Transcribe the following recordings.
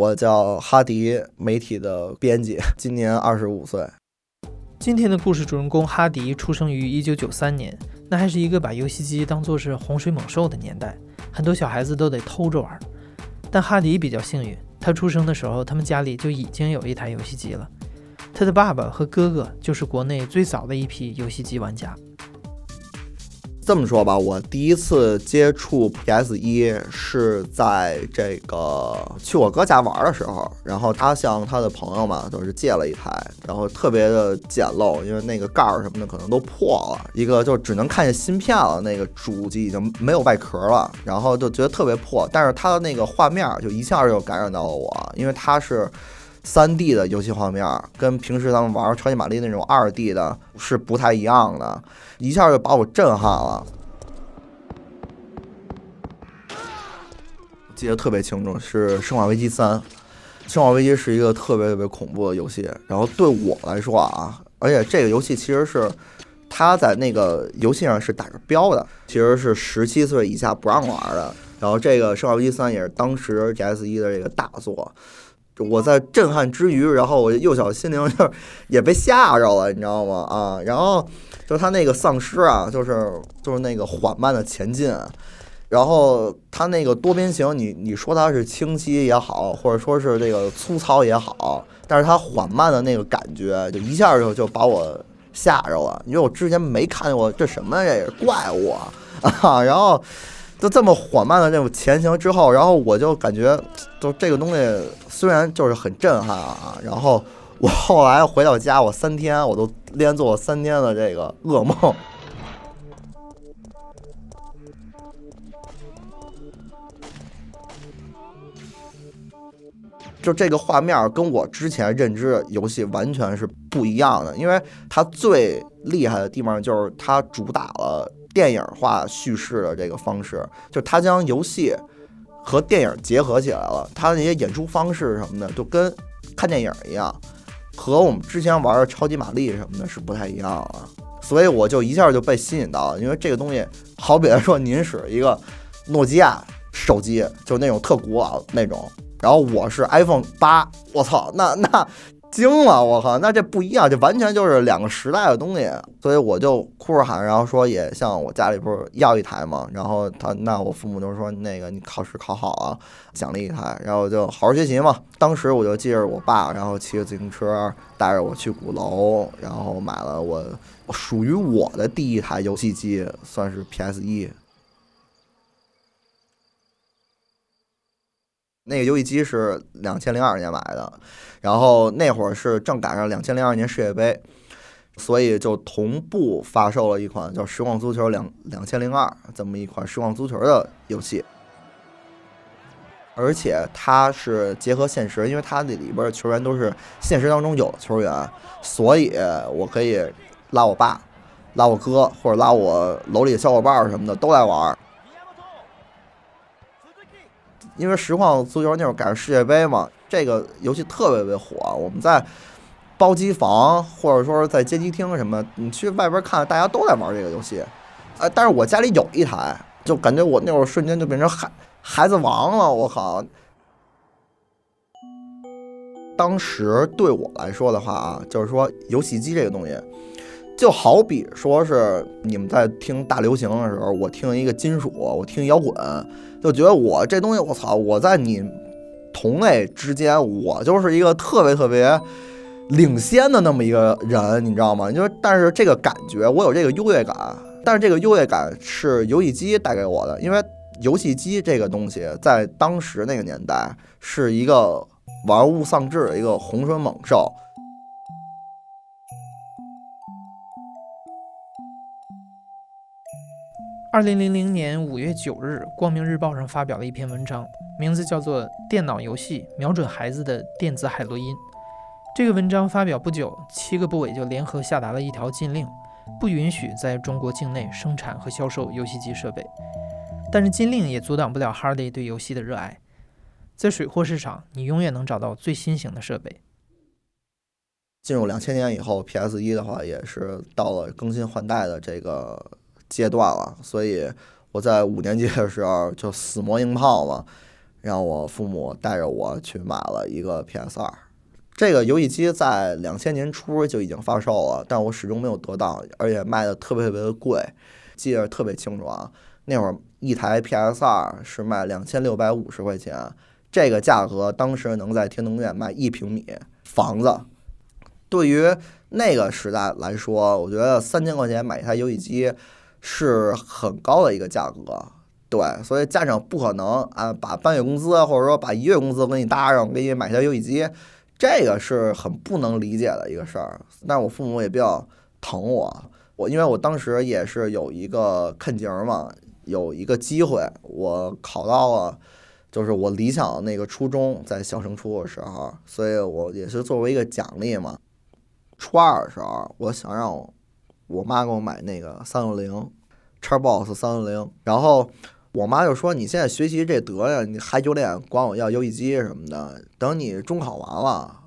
我叫哈迪，媒体的编辑，今年25岁。今天的故事主人公哈迪出生于1993年，那还是一个把游戏机当作是洪水猛兽的年代，很多小孩子都得偷着玩。但哈迪比较幸运，他出生的时候他们家里就已经有一台游戏机了。他的爸爸和哥哥就是国内最早的一批游戏机玩家。这么说吧，我第一次接触 PS1 是在这个去我哥家玩的时候，然后他向他的朋友嘛就是借了一台，然后特别的简陋，因为那个盖儿什么的可能都破了，一个就只能看见芯片了，那个主机已经没有外壳了，然后就觉得特别破，但是他的那个画面就一下就感染到了我，因为他是3D 的游戏画面跟平时咱们玩超级玛丽那种2D 的是不太一样的，一下就把我震撼了。记得特别清楚，是生化危机3。生化危机是一个特别特别恐怖的游戏，然后对我来说啊，而且这个游戏其实是它在那个游戏上是打着标的，其实是17岁以下不让玩的，然后这个生化危机3也是当时 PS1 的这个大作。我在震撼之余，然后我幼小心灵就也被吓着了，你知道吗？啊，然后就他那个丧尸啊，就是那个缓慢的前进，然后他那个多边形，你说它是清晰也好，或者说是这个粗糙也好，但是它缓慢的那个感觉，就一下就把我吓着了，因为我之前没看见过这什么这怪物啊，然后就这么缓慢的这种前行之后，然后我就感觉就这个东西虽然就是很震撼啊，然后我后来回到家，我3天我都连做了3天的这个噩梦。就这个画面跟我之前认知的游戏完全是不一样的，因为它最厉害的地方就是它主打了电影化叙事的这个方式，就他将游戏和电影结合起来了，他那些演出方式什么的就跟看电影一样，和我们之前玩的超级玛丽什么的是不太一样了，所以我就一下就被吸引到了。因为这个东西好比来说，您使一个诺基亚手机，就那种特古老那种，然后我是 iPhone 8，我操，那惊了，我靠，那这不一样，这完全就是两个时代的东西，所以我就哭着喊，然后说也向我家里不是要一台嘛，然后那我父母就说那个你考试考好啊，奖励一台，然后就好好学习嘛。当时我就记着我爸，然后骑着自行车带着我去鼓楼，然后买了我属于我的第一台游戏机，算是 PS1。那个游戏机是2002年买的，然后那会儿是正赶上2002年世界杯，所以就同步发售了一款叫《实况足球2002》这么一款实况足球的游戏，而且它是结合现实，因为它那里边的球员都是现实当中有的球员，所以我可以拉我爸、拉我哥或者拉我楼里的小伙伴什么的都来玩。因为实况足球那会儿赶上世界杯嘛，这个游戏特别特别火。我们在包机房或者说在街机厅什么，你去外边看，大家都在玩这个游戏。但是我家里有一台，就感觉我那会儿瞬间就变成孩子王了。我靠！当时对我来说的话啊，就是说游戏机这个东西，就好比说是你们在听大流行的时候，我听一个金属，我听摇滚，就觉得我这东西我操，我在你同类之间我就是一个特别特别领先的那么一个人，你知道吗？就是但是这个感觉我有这个优越感，但是这个优越感是游戏机带给我的，因为游戏机这个东西在当时那个年代是一个玩物丧志的一个洪水猛兽。2000年5月9日，光明日报上发表了一篇文章，名字叫做《电脑游戏瞄准孩子的电子海洛因》。这个文章发表不久，7个部委就联合下达了一条禁令，不允许在中国境内生产和销售游戏机设备。但是禁令也阻挡不了 Hardy 对游戏的热爱，在水货市场你永远能找到最新型的设备。进入2000年以后， PS1 的话也是到了更新换代的这个阶段了，所以我在5年级的时候就死磨硬泡嘛，让我父母带着我去买了一个 PS2。这个游戏机在2000年初就已经发售了，但我始终没有得到，而且卖的特别特别的贵。记得特别清楚啊，那会儿一台 PS2 是卖2650块钱，这个价格当时能在天通苑买1平米房子。对于那个时代来说，我觉得3000块钱买一台游戏机是很高的一个价格。对，所以家长不可能啊把半月工资或者说把一月工资给你搭上，给你买一台游戏机，这个是很不能理解的一个事儿。但是我父母也比较疼我，因为我当时也是有一个坎劲儿嘛，有一个机会，我考到了就是我理想的那个初中，在小升初的时候，所以我也是作为一个奖励嘛。初2的时候，我想让我妈给我买那个360 XBOX 360，然后我妈就说：“你现在学习这德行，你还就练管我要游戏机什么的。等你中考完了，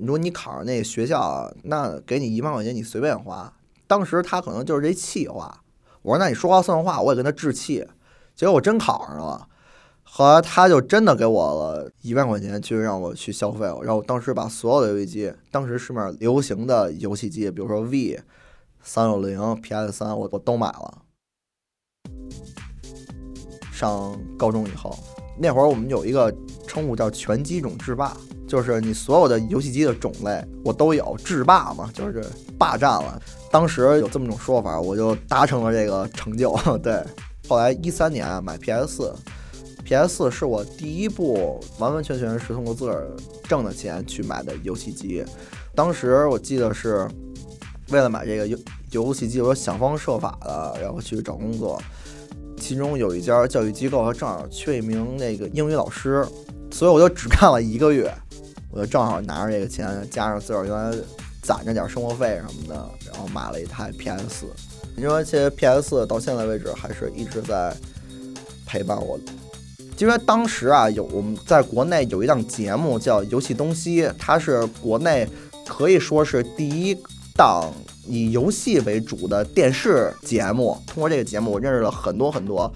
如果你考上那学校，那给你1万块钱，你随便花。”当时她可能就是这气话，我说：“那你说话算话。”我也跟她置气，结果我真考上了。后来他就真的给我了1万块钱去让我去消费，然后当时把所有的游戏机，当时市面流行的游戏机，比如说 V、360、PS3， 我都买了。上高中以后，那会儿我们有一个称呼叫全机种制霸，就是你所有的游戏机的种类我都有，制霸嘛，就是霸占了。当时有这么种说法，我就达成了这个成就。对，后来13年买 PS4。PS4 是我第一部完完全全是通过自个儿挣的钱去买的游戏机，当时我记得是为了买这个游戏机，我想方设法的，然后去找工作。其中有一家教育机构，正好缺一名那个英语老师，所以我就只干了1个月，我就正好拿着这个钱，加上自个儿原来攒着点生活费什么的，然后买了一台 PS4。因为其实 PS4 到现在为止还是一直在陪伴我的。因为当时啊，我们在国内有一档节目叫《游戏东西》，它是国内可以说是第一档以游戏为主的电视节目。通过这个节目，我认识了很多很多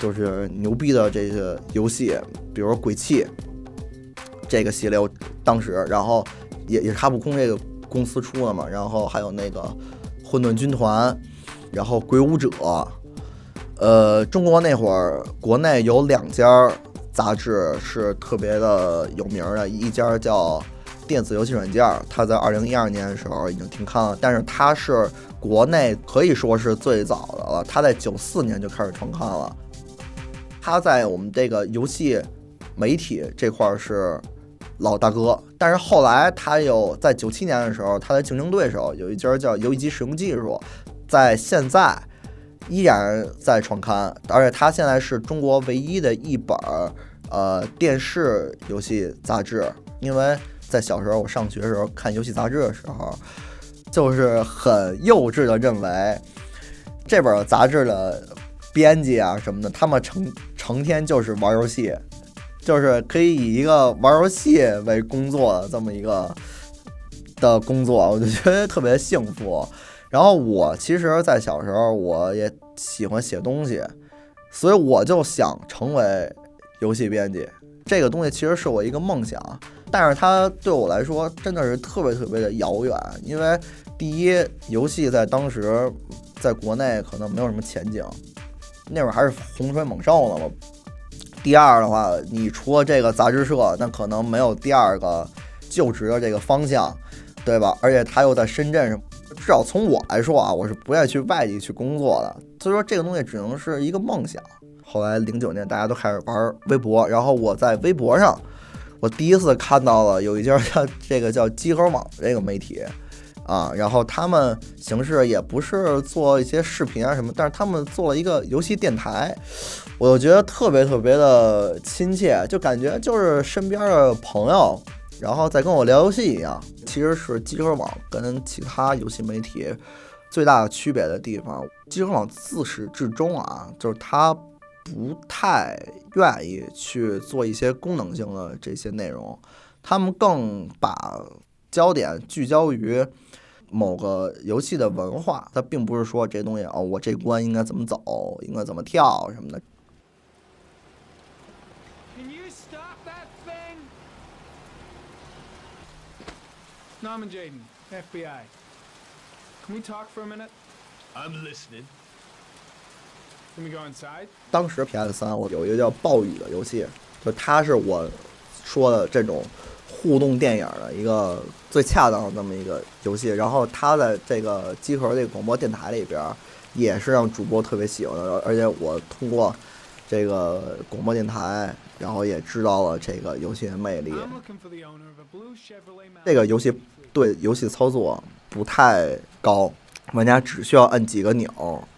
就是牛逼的这个游戏，比如《鬼泣》这个系列，当时然后也是哈布空这个公司出的嘛，然后还有那个《混沌军团》，然后《鬼武者》。中国那会儿国内有2家杂志是特别的有名的，一家叫电子游戏软件，它在2012年的时候已经停刊了，但是它是国内可以说是最早的了，它在94年就开始创刊了。它在我们这个游戏媒体这块是老大哥，但是后来它又在97年的时候，它的竞争对手有一家叫游戏机使用技术，在现在依然在创刊，而且它现在是中国唯一的一本电视游戏杂志。因为在小时候我上学的时候看游戏杂志的时候，就是很幼稚的认为这本杂志的编辑啊什么的，他们成天就是玩游戏，就是可以以一个玩游戏为工作的这么一个的工作，我就觉得特别幸福。然后我其实在小时候我也喜欢写东西，所以我就想成为游戏编辑，这个东西其实是我一个梦想，但是它对我来说真的是特别特别的遥远。因为第一，游戏在当时在国内可能没有什么前景，那会儿还是洪水猛兽呢嘛。第二的话，你除了这个杂志社，那可能没有第二个就职的这个方向，对吧？而且它又在深圳上，至少从我来说啊，我是不愿意去外地去工作的，所以说这个东西只能是一个梦想。后来09年大家都开始玩微博，然后我在微博上，我第一次看到了有一家这个叫集合网这个媒体啊，然后他们形式也不是做一些视频啊什么，但是他们做了一个游戏电台，我就觉得特别特别的亲切，就感觉就是身边的朋友然后再跟我聊游戏一样。其实是集合网跟其他游戏媒体最大的区别的地方，集合网自始至终啊，就是它不太愿意去做一些功能性的这些内容，他们更把焦点聚焦于某个游戏的文化，它并不是说这东西哦，我这关应该怎么走，应该怎么跳什么的。Nam and Jaden, FBI. Can we talk for a minute? I'm listening. Can we go inside? 当时 PS3 我有一个叫《暴雨》的游戏，就它是我说的这种互动电影的一个最恰当的这么一个游戏。然后它在这个机核这个广播电台里边也是让主播特别喜欢的，而且我通过这个广播电台，然后也知道了这个游戏的魅力。这个游戏对游戏操作不太高，玩家只需要按几个钮，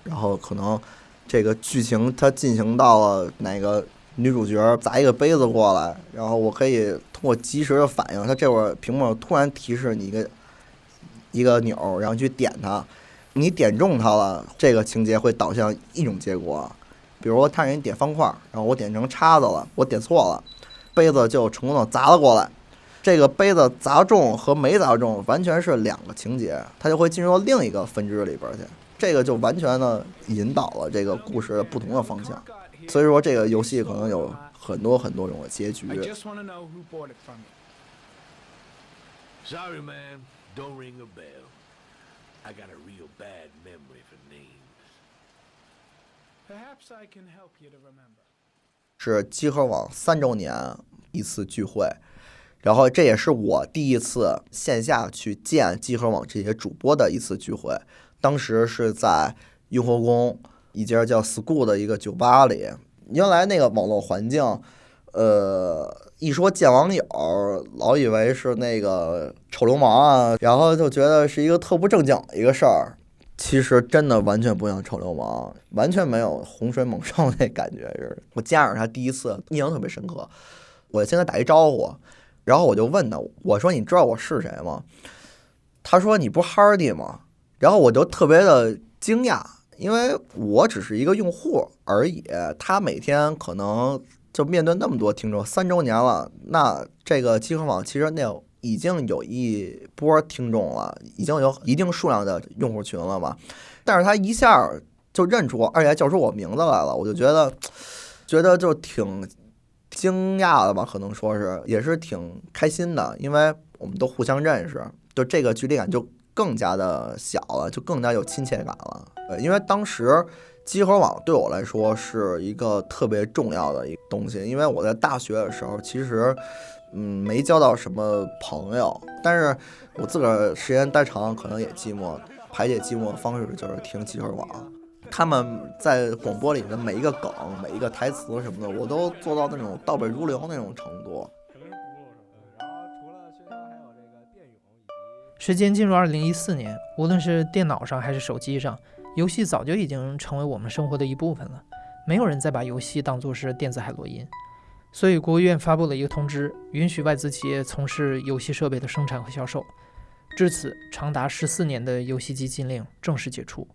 然后可能这个剧情它进行到了哪个女主角砸一个杯子过来，然后我可以通过及时的反应，它这会儿屏幕突然提示你一个钮，然后去点它，你点中它了，这个情节会导向一种结果。比如说他给你点方块，然后我点成叉子了，我点错了，杯子就成功的砸了过来。这个杯子砸中和没砸中完全是两个情节，它就会进入到另一个分支里边去，这个就完全的引导了这个故事的不同的方向。所以说这个游戏可能有很多很多种的结局。Sorry, man, don't ring a bell. I got a real bad memory for names.是集合网3周年一次聚会，然后这也是我第一次线下去见集合网这些主播的一次聚会。当时是在雍和宫一家叫 School 的一个酒吧里。原来那个网络环境，一说见网友，老以为是那个丑流氓啊，然后就觉得是一个特不正经的一个事儿。其实真的完全不像臭流氓，完全没有洪水猛兽那感觉似的。我见着他第一次印象特别深刻，我先跟他打一招呼，然后我就问他，我说你知道我是谁吗？他说你不是 Hardy 吗？然后我就特别的惊讶，因为我只是一个用户而已，他每天可能就面对那么多听众，3周年了，那这个集合网其实那有已经有一波听众了，已经有一定数量的用户群了嘛，但是他一下就认出我，而且还叫出我名字来了，我就觉得就挺惊讶的吧，可能说是也是挺开心的，因为我们都互相认识，就这个距离感就更加的小了，就更加有亲切感了。因为当时集合网对我来说是一个特别重要的一个东西，因为我在大学的时候其实没交到什么朋友，但是我自个儿时间待长，可能也寂寞，排解寂寞的方式就是听集合网。他们在广播里的每一个梗、每一个台词什么的，我都做到那种倒背如流那种程度。时间进入2014年，无论是电脑上还是手机上，游戏早就已经成为我们生活的一部分了，没有人再把游戏当作是电子海洛因。所以国务院发布了一个通知，允许外资企业从事游戏设备的生产和销售。至此，长达14年的游戏机禁令正式解除。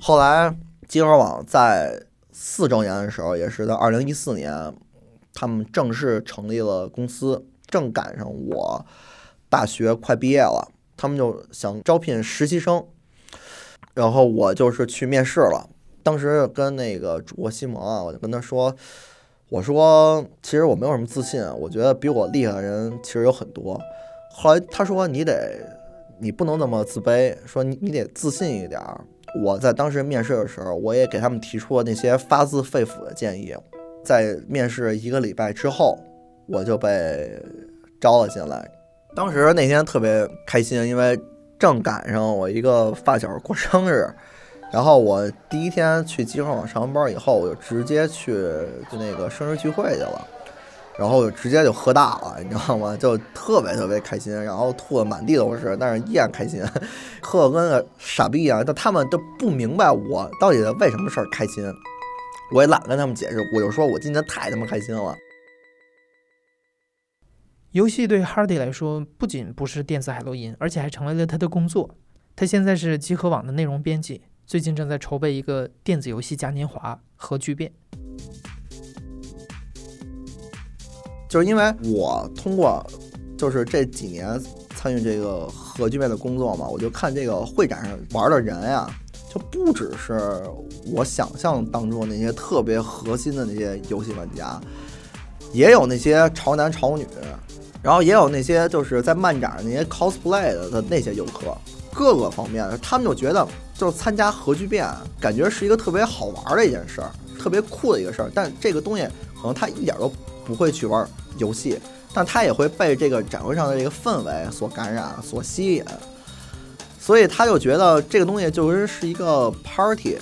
后来集合网在4周年的时候，也是在2014年，他们正式成立了公司，正赶上我大学快毕业了，他们就想招聘实习生，然后我就是去面试了。当时跟那个主播西蒙啊，我就跟他说，我说其实我没有什么自信，我觉得比我厉害的人其实有很多。后来他说你不能那么自卑，说你得自信一点。我在当时面试的时候，我也给他们提出了那些发自肺腑的建议。在面试1个礼拜之后，我就被招了进来。当时那天特别开心，因为正赶上我一个发小过生日。然后我第一天去集合网上班以后，我就直接去那个生日聚会去了，然后我就直接就喝大了，你知道吗？就特别特别开心，然后吐得满地都是，但是依然开心，喝得跟个傻逼一样。但他们都不明白我到底为什么事儿开心，我也懒跟他们解释，我就说我今天太他妈开心了。游戏对 Hardy 来说不仅不是电子海洛因，而且还成为了他的工作。他现在是集合网的内容编辑。最近正在筹备一个电子游戏嘉年华核聚变，就是因为我通过就是这几年参与这个核聚变的工作嘛，我就看这个会展上玩的人呀，就不只是我想象当中那些特别核心的那些游戏玩家，也有那些潮男潮女，然后也有那些就是在漫展那些 cosplay 的那些游客，各个方面他们就觉得就是参加核聚变感觉是一个特别好玩的一件事儿，特别酷的一个事儿，但这个东西可能他一点都不会去玩游戏，但他也会被这个展会上的这个氛围所感染所吸引，所以他就觉得这个东西就是一个 party。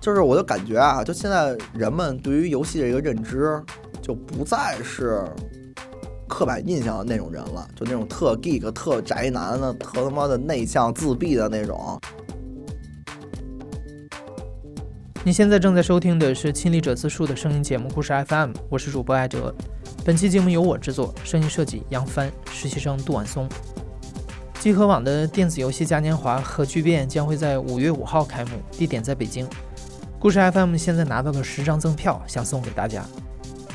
就是我就感觉啊，就现在人们对于游戏的一个认知就不再是刻板印象的那种人了，就那种特 geek 特宅男的特他妈的内向自闭的那种。你现在正在收听的是亲历者自述的声音节目故事 FM， 我是主播艾哲。本期节目由我制作，声音设计杨帆，实习生杜婉松。集合网的电子游戏嘉年华核聚变将会在5月5号开幕，地点在北京。故事 FM 现在拿到了10张赠票，想送给大家。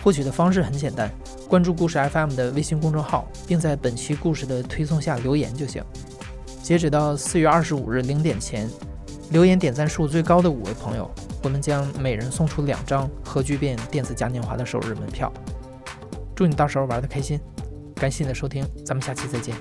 获取的方式很简单，关注故事 FM 的微信公众号，并在本期故事的推送下留言就行。截止到4月25日0点前，留言点赞数最高的5位朋友，我们将每人送出2张核聚变电子嘉年华的首日门票。祝你到时候玩得开心，感谢你的收听，咱们下期再见。